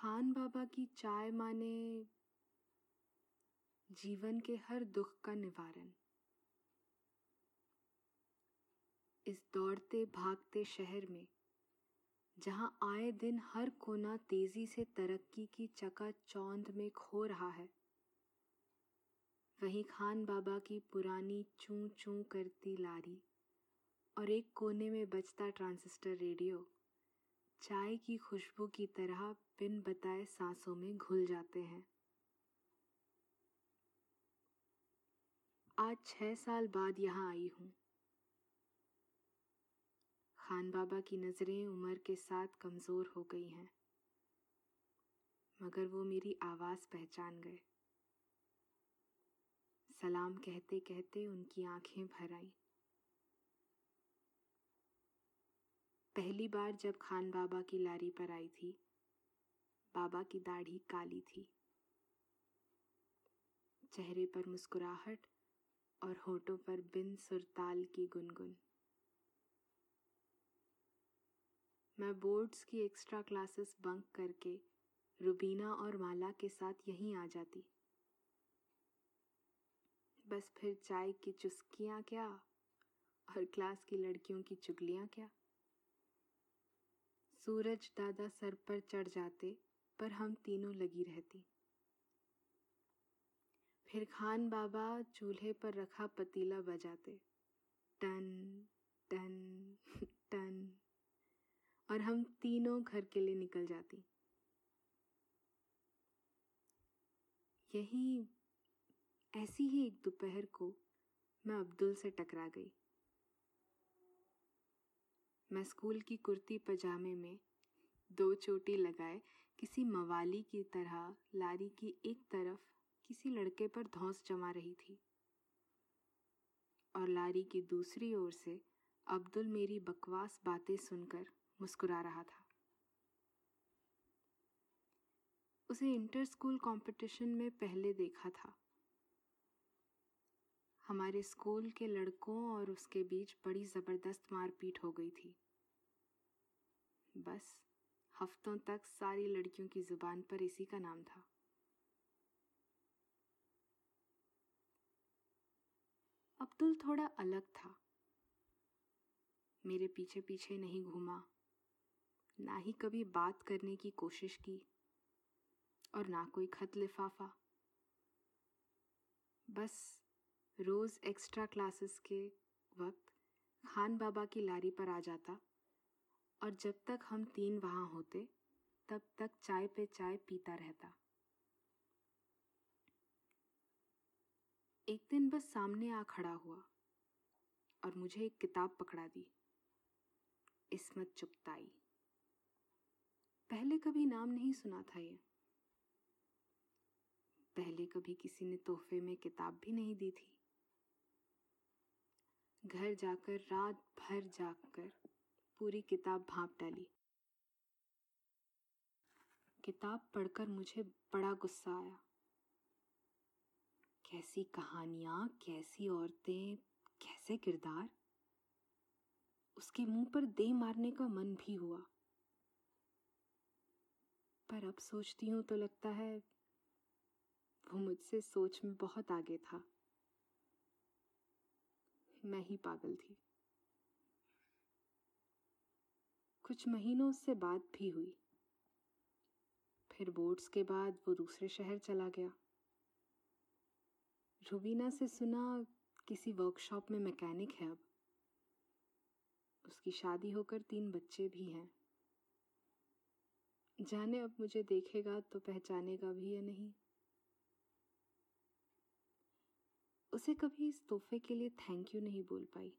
खान बाबा की चाय माने जीवन के हर दुख का निवारण। इस दौड़ते भागते शहर में जहां आए दिन हर कोना तेजी से तरक्की की चकाचौंध में खो रहा है, वहीं खान बाबा की पुरानी चूं चूं करती लारी और एक कोने में बजता ट्रांजिस्टर रेडियो चाय की खुशबू की तरह बिन बताए सांसों में घुल जाते हैं। आज 6 साल बाद यहाँ आई हूँ। खान बाबा की नज़रें उम्र के साथ कमज़ोर हो गई हैं, मगर वो मेरी आवाज़ पहचान गए। सलाम कहते कहते उनकी आंखें भर आईं। पहली बार जब खान बाबा की लारी पर आई थी, बाबा की दाढ़ी काली थी, चेहरे पर मुस्कुराहट और होठों पर बिन सुरताल की गुनगुन। मैं बोर्ड्स की एक्स्ट्रा क्लासेस बंक करके रुबीना और माला के साथ यहीं आ जाती। बस फिर चाय की चुस्कियाँ क्या और क्लास की लड़कियों की चुगलियाँ क्या। सूरज दादा सर पर चढ़ जाते पर हम तीनों लगी रहती। फिर खान बाबा चूल्हे पर रखा पतीला बजाते, टन टन टन, और हम तीनों घर के लिए निकल जाती। यहीं ऐसी ही एक दोपहर को मैं अब्दुल से टकरा गई। मैं स्कूल की कुर्ती पजामे में 2 चोटी लगाए किसी मवाली की तरह लारी की एक तरफ किसी लड़के पर धौंस जमा रही थी और लारी की दूसरी ओर से अब्दुल मेरी बकवास बातें सुनकर मुस्कुरा रहा था। उसे इंटर स्कूल कंपटीशन में पहले देखा था। हमारे स्कूल के लड़कों और उसके बीच बड़ी ज़बरदस्त मारपीट हो गई थी। बस हफ्तों तक सारी लड़कियों की ज़ुबान पर इसी का नाम था। अब्दुल थोड़ा अलग था। मेरे पीछे पीछे नहीं घूमा, ना ही कभी बात करने की कोशिश की और ना कोई खत लिफाफा। बस रोज़ एक्स्ट्रा क्लासेस के वक्त खान बाबा की लारी पर आ जाता और जब तक हम तीन वहाँ होते तब तक चाय पे चाय पीता रहता। एक दिन बस सामने आ खड़ा हुआ और मुझे एक किताब पकड़ा दी, इस्मत चुगताई। पहले कभी नाम नहीं सुना था ये। पहले कभी किसी ने तोहफे में किताब भी नहीं दी थी। घर जाकर रात भर जागकर पूरी किताब भांप डाली। किताब पढ़कर मुझे बड़ा गुस्सा आया। कैसी कहानियां, कैसी औरतें, कैसे किरदार। उसके मुंह पर दे मारने का मन भी हुआ, पर अब सोचती हूँ तो लगता है वो मुझसे सोच में बहुत आगे था। मैं ही पागल थी। कुछ महीनों उससे बात भी हुई। फिर बोर्ड्स के बाद वो दूसरे शहर चला गया। रुबीना से सुना किसी वर्कशॉप में मैकेनिक है। अब उसकी शादी होकर 3 बच्चे भी हैं। जाने अब मुझे देखेगा तो पहचानेगा भी या नहीं। उसे कभी इस तोहफे के लिए थैंक यू नहीं बोल पाई।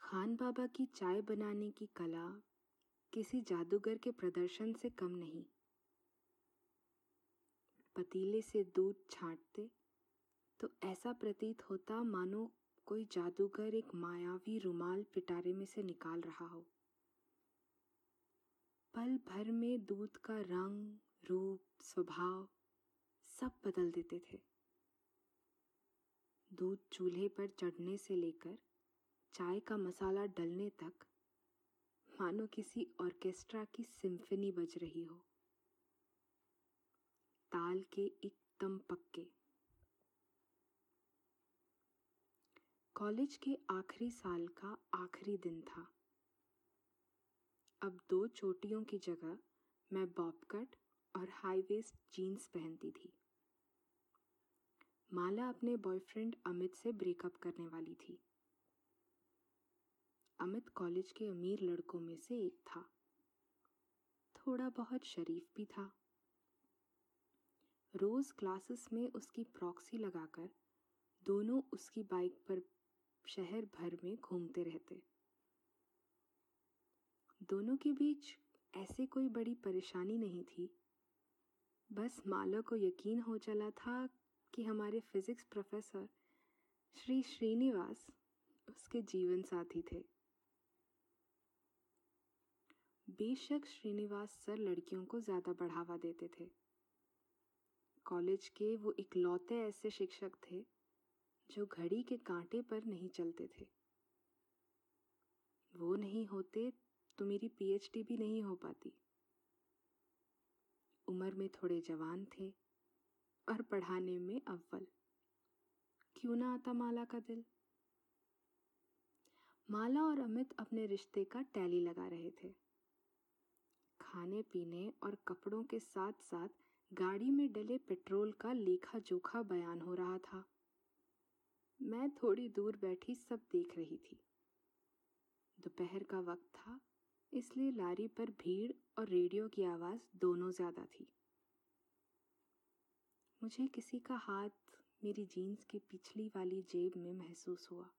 खान बाबा की चाय बनाने की कला किसी जादूगर के प्रदर्शन से कम नहीं। पतीले से दूध छांटते तो ऐसा प्रतीत होता मानो कोई जादूगर एक मायावी रुमाल पिटारे में से निकाल रहा हो। पल भर में दूध का रंग, रूप, स्वभाव सब बदल देते थे। दूध चूल्हे पर चढ़ने से लेकर चाय का मसाला डलने तक मानो किसी ऑर्केस्ट्रा की सिम्फनी बज रही हो, ताल के एकदम पक्के। कॉलेज के आखिरी साल का आखिरी दिन था। अब 2 चोटियों की जगह मैं बॉबकट और हाई वेस्ट जीन्स पहनती थी। माला अपने बॉयफ्रेंड अमित से ब्रेकअप करने वाली थी। अमित कॉलेज के अमीर लड़कों में से एक था, थोड़ा बहुत शरीफ भी था। रोज़ क्लासेस में उसकी प्रॉक्सी लगाकर दोनों उसकी बाइक पर शहर भर में घूमते रहते। दोनों के बीच ऐसे कोई बड़ी परेशानी नहीं थी, बस माला को यकीन हो चला था कि हमारे फिज़िक्स प्रोफेसर श्री श्रीनिवास उसके जीवन साथी थे। बेशक श्रीनिवास सर लड़कियों को ज़्यादा बढ़ावा देते थे। कॉलेज के वो इकलौते ऐसे शिक्षक थे जो घड़ी के कांटे पर नहीं चलते थे। वो नहीं होते तो मेरी पीएचडी भी नहीं हो पाती। उम्र में थोड़े जवान थे और पढ़ाने में अव्वल। क्यों ना आता माला का दिल। माला और अमित अपने रिश्ते का टैली लगा रहे थे। खाने पीने और कपड़ों के साथ साथ गाड़ी में डले पेट्रोल का लेखा जोखा बयान हो रहा था। मैं थोड़ी दूर बैठी सब देख रही थी। दोपहर का वक्त था, इसलिए लारी पर भीड़ और रेडियो की आवाज़ दोनों ज़्यादा थी। मुझे किसी का हाथ मेरी जीन्स की पिछली वाली जेब में महसूस हुआ।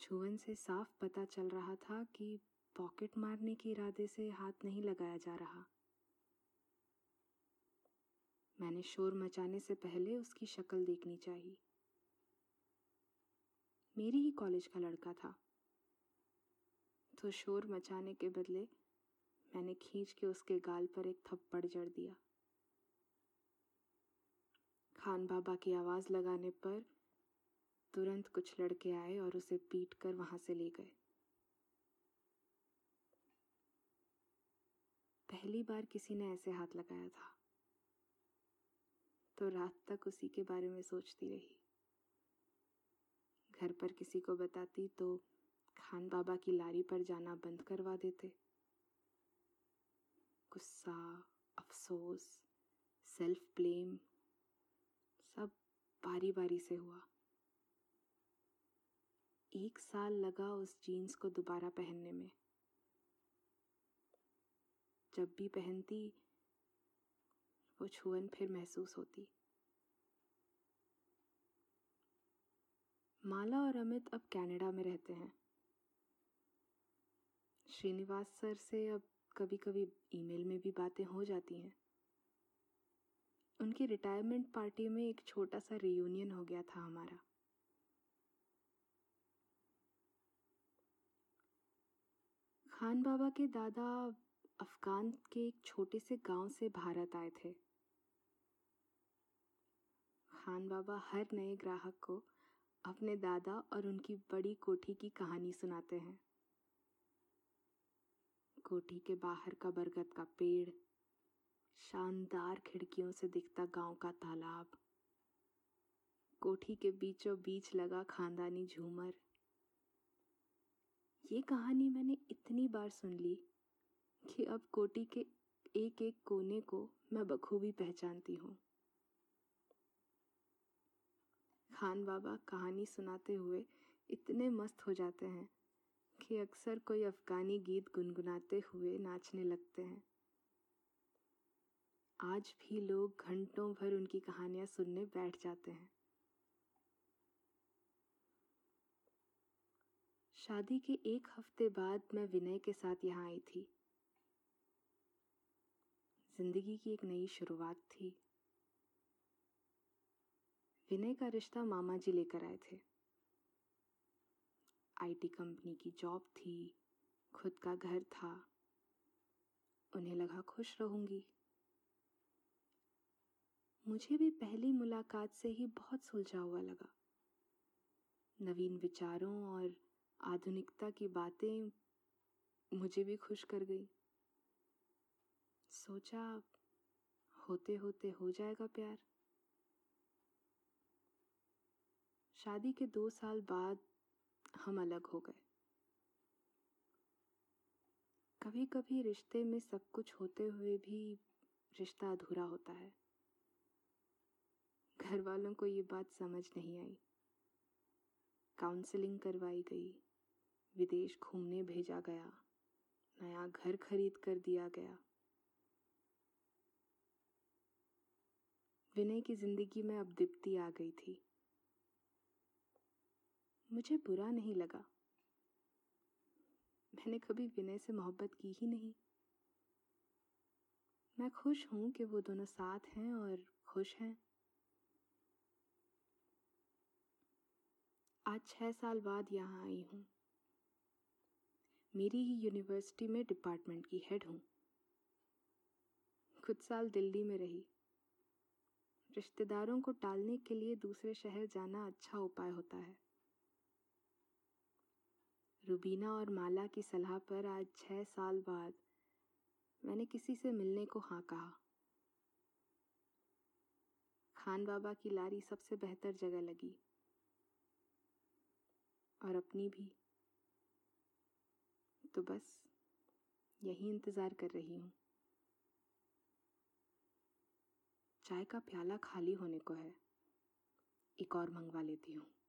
छुअन से साफ पता चल रहा था कि पॉकेट मारने के इरादे से हाथ नहीं लगाया जा रहा। मैंने शोर मचाने से पहले उसकी शक्ल देखनी चाहिए। मेरी ही कॉलेज का लड़का था, तो शोर मचाने के बदले मैंने खींच के उसके गाल पर एक थप्पड़ जड़ दिया। खान बाबा की आवाज़ लगाने पर तुरंत कुछ लड़के आए और उसे पीट कर वहां से ले गए। पहली बार किसी ने ऐसे हाथ लगाया था, तो रात तक उसी के बारे में सोचती रही। घर पर किसी को बताती तो खान बाबा की लारी पर जाना बंद करवा देते। गुस्सा, अफसोस, सेल्फ ब्लेम सब बारी बारी से हुआ। 1 साल लगा उस जीन्स को दोबारा पहनने में। जब भी पहनती वो छुअन फिर महसूस होती। माला और अमित अब कनाडा में रहते हैं। श्रीनिवास सर से अब कभी कभी ईमेल में भी बातें हो जाती हैं। उनकी रिटायरमेंट पार्टी में एक छोटा सा रियूनियन हो गया था हमारा। खान बाबा के दादा अफगान के एक छोटे से गांव से भारत आए थे। खान बाबा हर नए ग्राहक को अपने दादा और उनकी बड़ी कोठी की कहानी सुनाते हैं। कोठी के बाहर का बरगद का पेड़, शानदार खिड़कियों से दिखता गांव का तालाब, कोठी के बीचों बीच लगा खानदानी झूमर। ये कहानी मैंने इतनी बार सुन ली कि अब कोठी के एक एक कोने को मैं बखूबी पहचानती हूँ। खान बाबा कहानी सुनाते हुए इतने मस्त हो जाते हैं कि अक्सर कोई अफगानी गीत गुनगुनाते हुए नाचने लगते हैं। आज भी लोग घंटों भर उनकी कहानियां सुनने बैठ जाते हैं। शादी के 1 हफ्ते बाद मैं विनय के साथ यहाँ आई थी। जिंदगी की एक नई शुरुआत थी। विनय का रिश्ता मामा जी लेकर आए थे। आईटी कंपनी की जॉब थी, खुद का घर था। उन्हें लगा खुश रहूंगी। मुझे भी पहली मुलाकात से ही बहुत सुलझा हुआ लगा। नवीन विचारों और आधुनिकता की बातें मुझे भी खुश कर गई। सोचा होते होते हो जाएगा प्यार। शादी के 2 साल बाद हम अलग हो गए। कभी कभी रिश्ते में सब कुछ होते हुए भी रिश्ता अधूरा होता है। घर वालों को ये बात समझ नहीं आई। काउंसलिंग करवाई गई, विदेश घूमने भेजा गया, नया घर खरीद कर दिया गया। विनय की जिंदगी में अब दीप्ति आ गई थी। मुझे बुरा नहीं लगा। मैंने कभी विनय से मोहब्बत की ही नहीं। मैं खुश हूं कि वो दोनों साथ हैं और खुश हैं। आज 6 साल बाद यहाँ आई हूं। मेरी ही यूनिवर्सिटी में डिपार्टमेंट की हेड हूं। कुछ साल दिल्ली में रही। रिश्तेदारों को टालने के लिए दूसरे शहर जाना अच्छा उपाय होता है। रुबीना और माला की सलाह पर आज 6 साल बाद मैंने किसी से मिलने को हाँ कहा। खान बाबा की लारी सबसे बेहतर जगह लगी, और अपनी भी। तो बस यही इंतज़ार कर रही हूँ। चाय का प्याला खाली होने को है, एक और मंगवा लेती हूँ।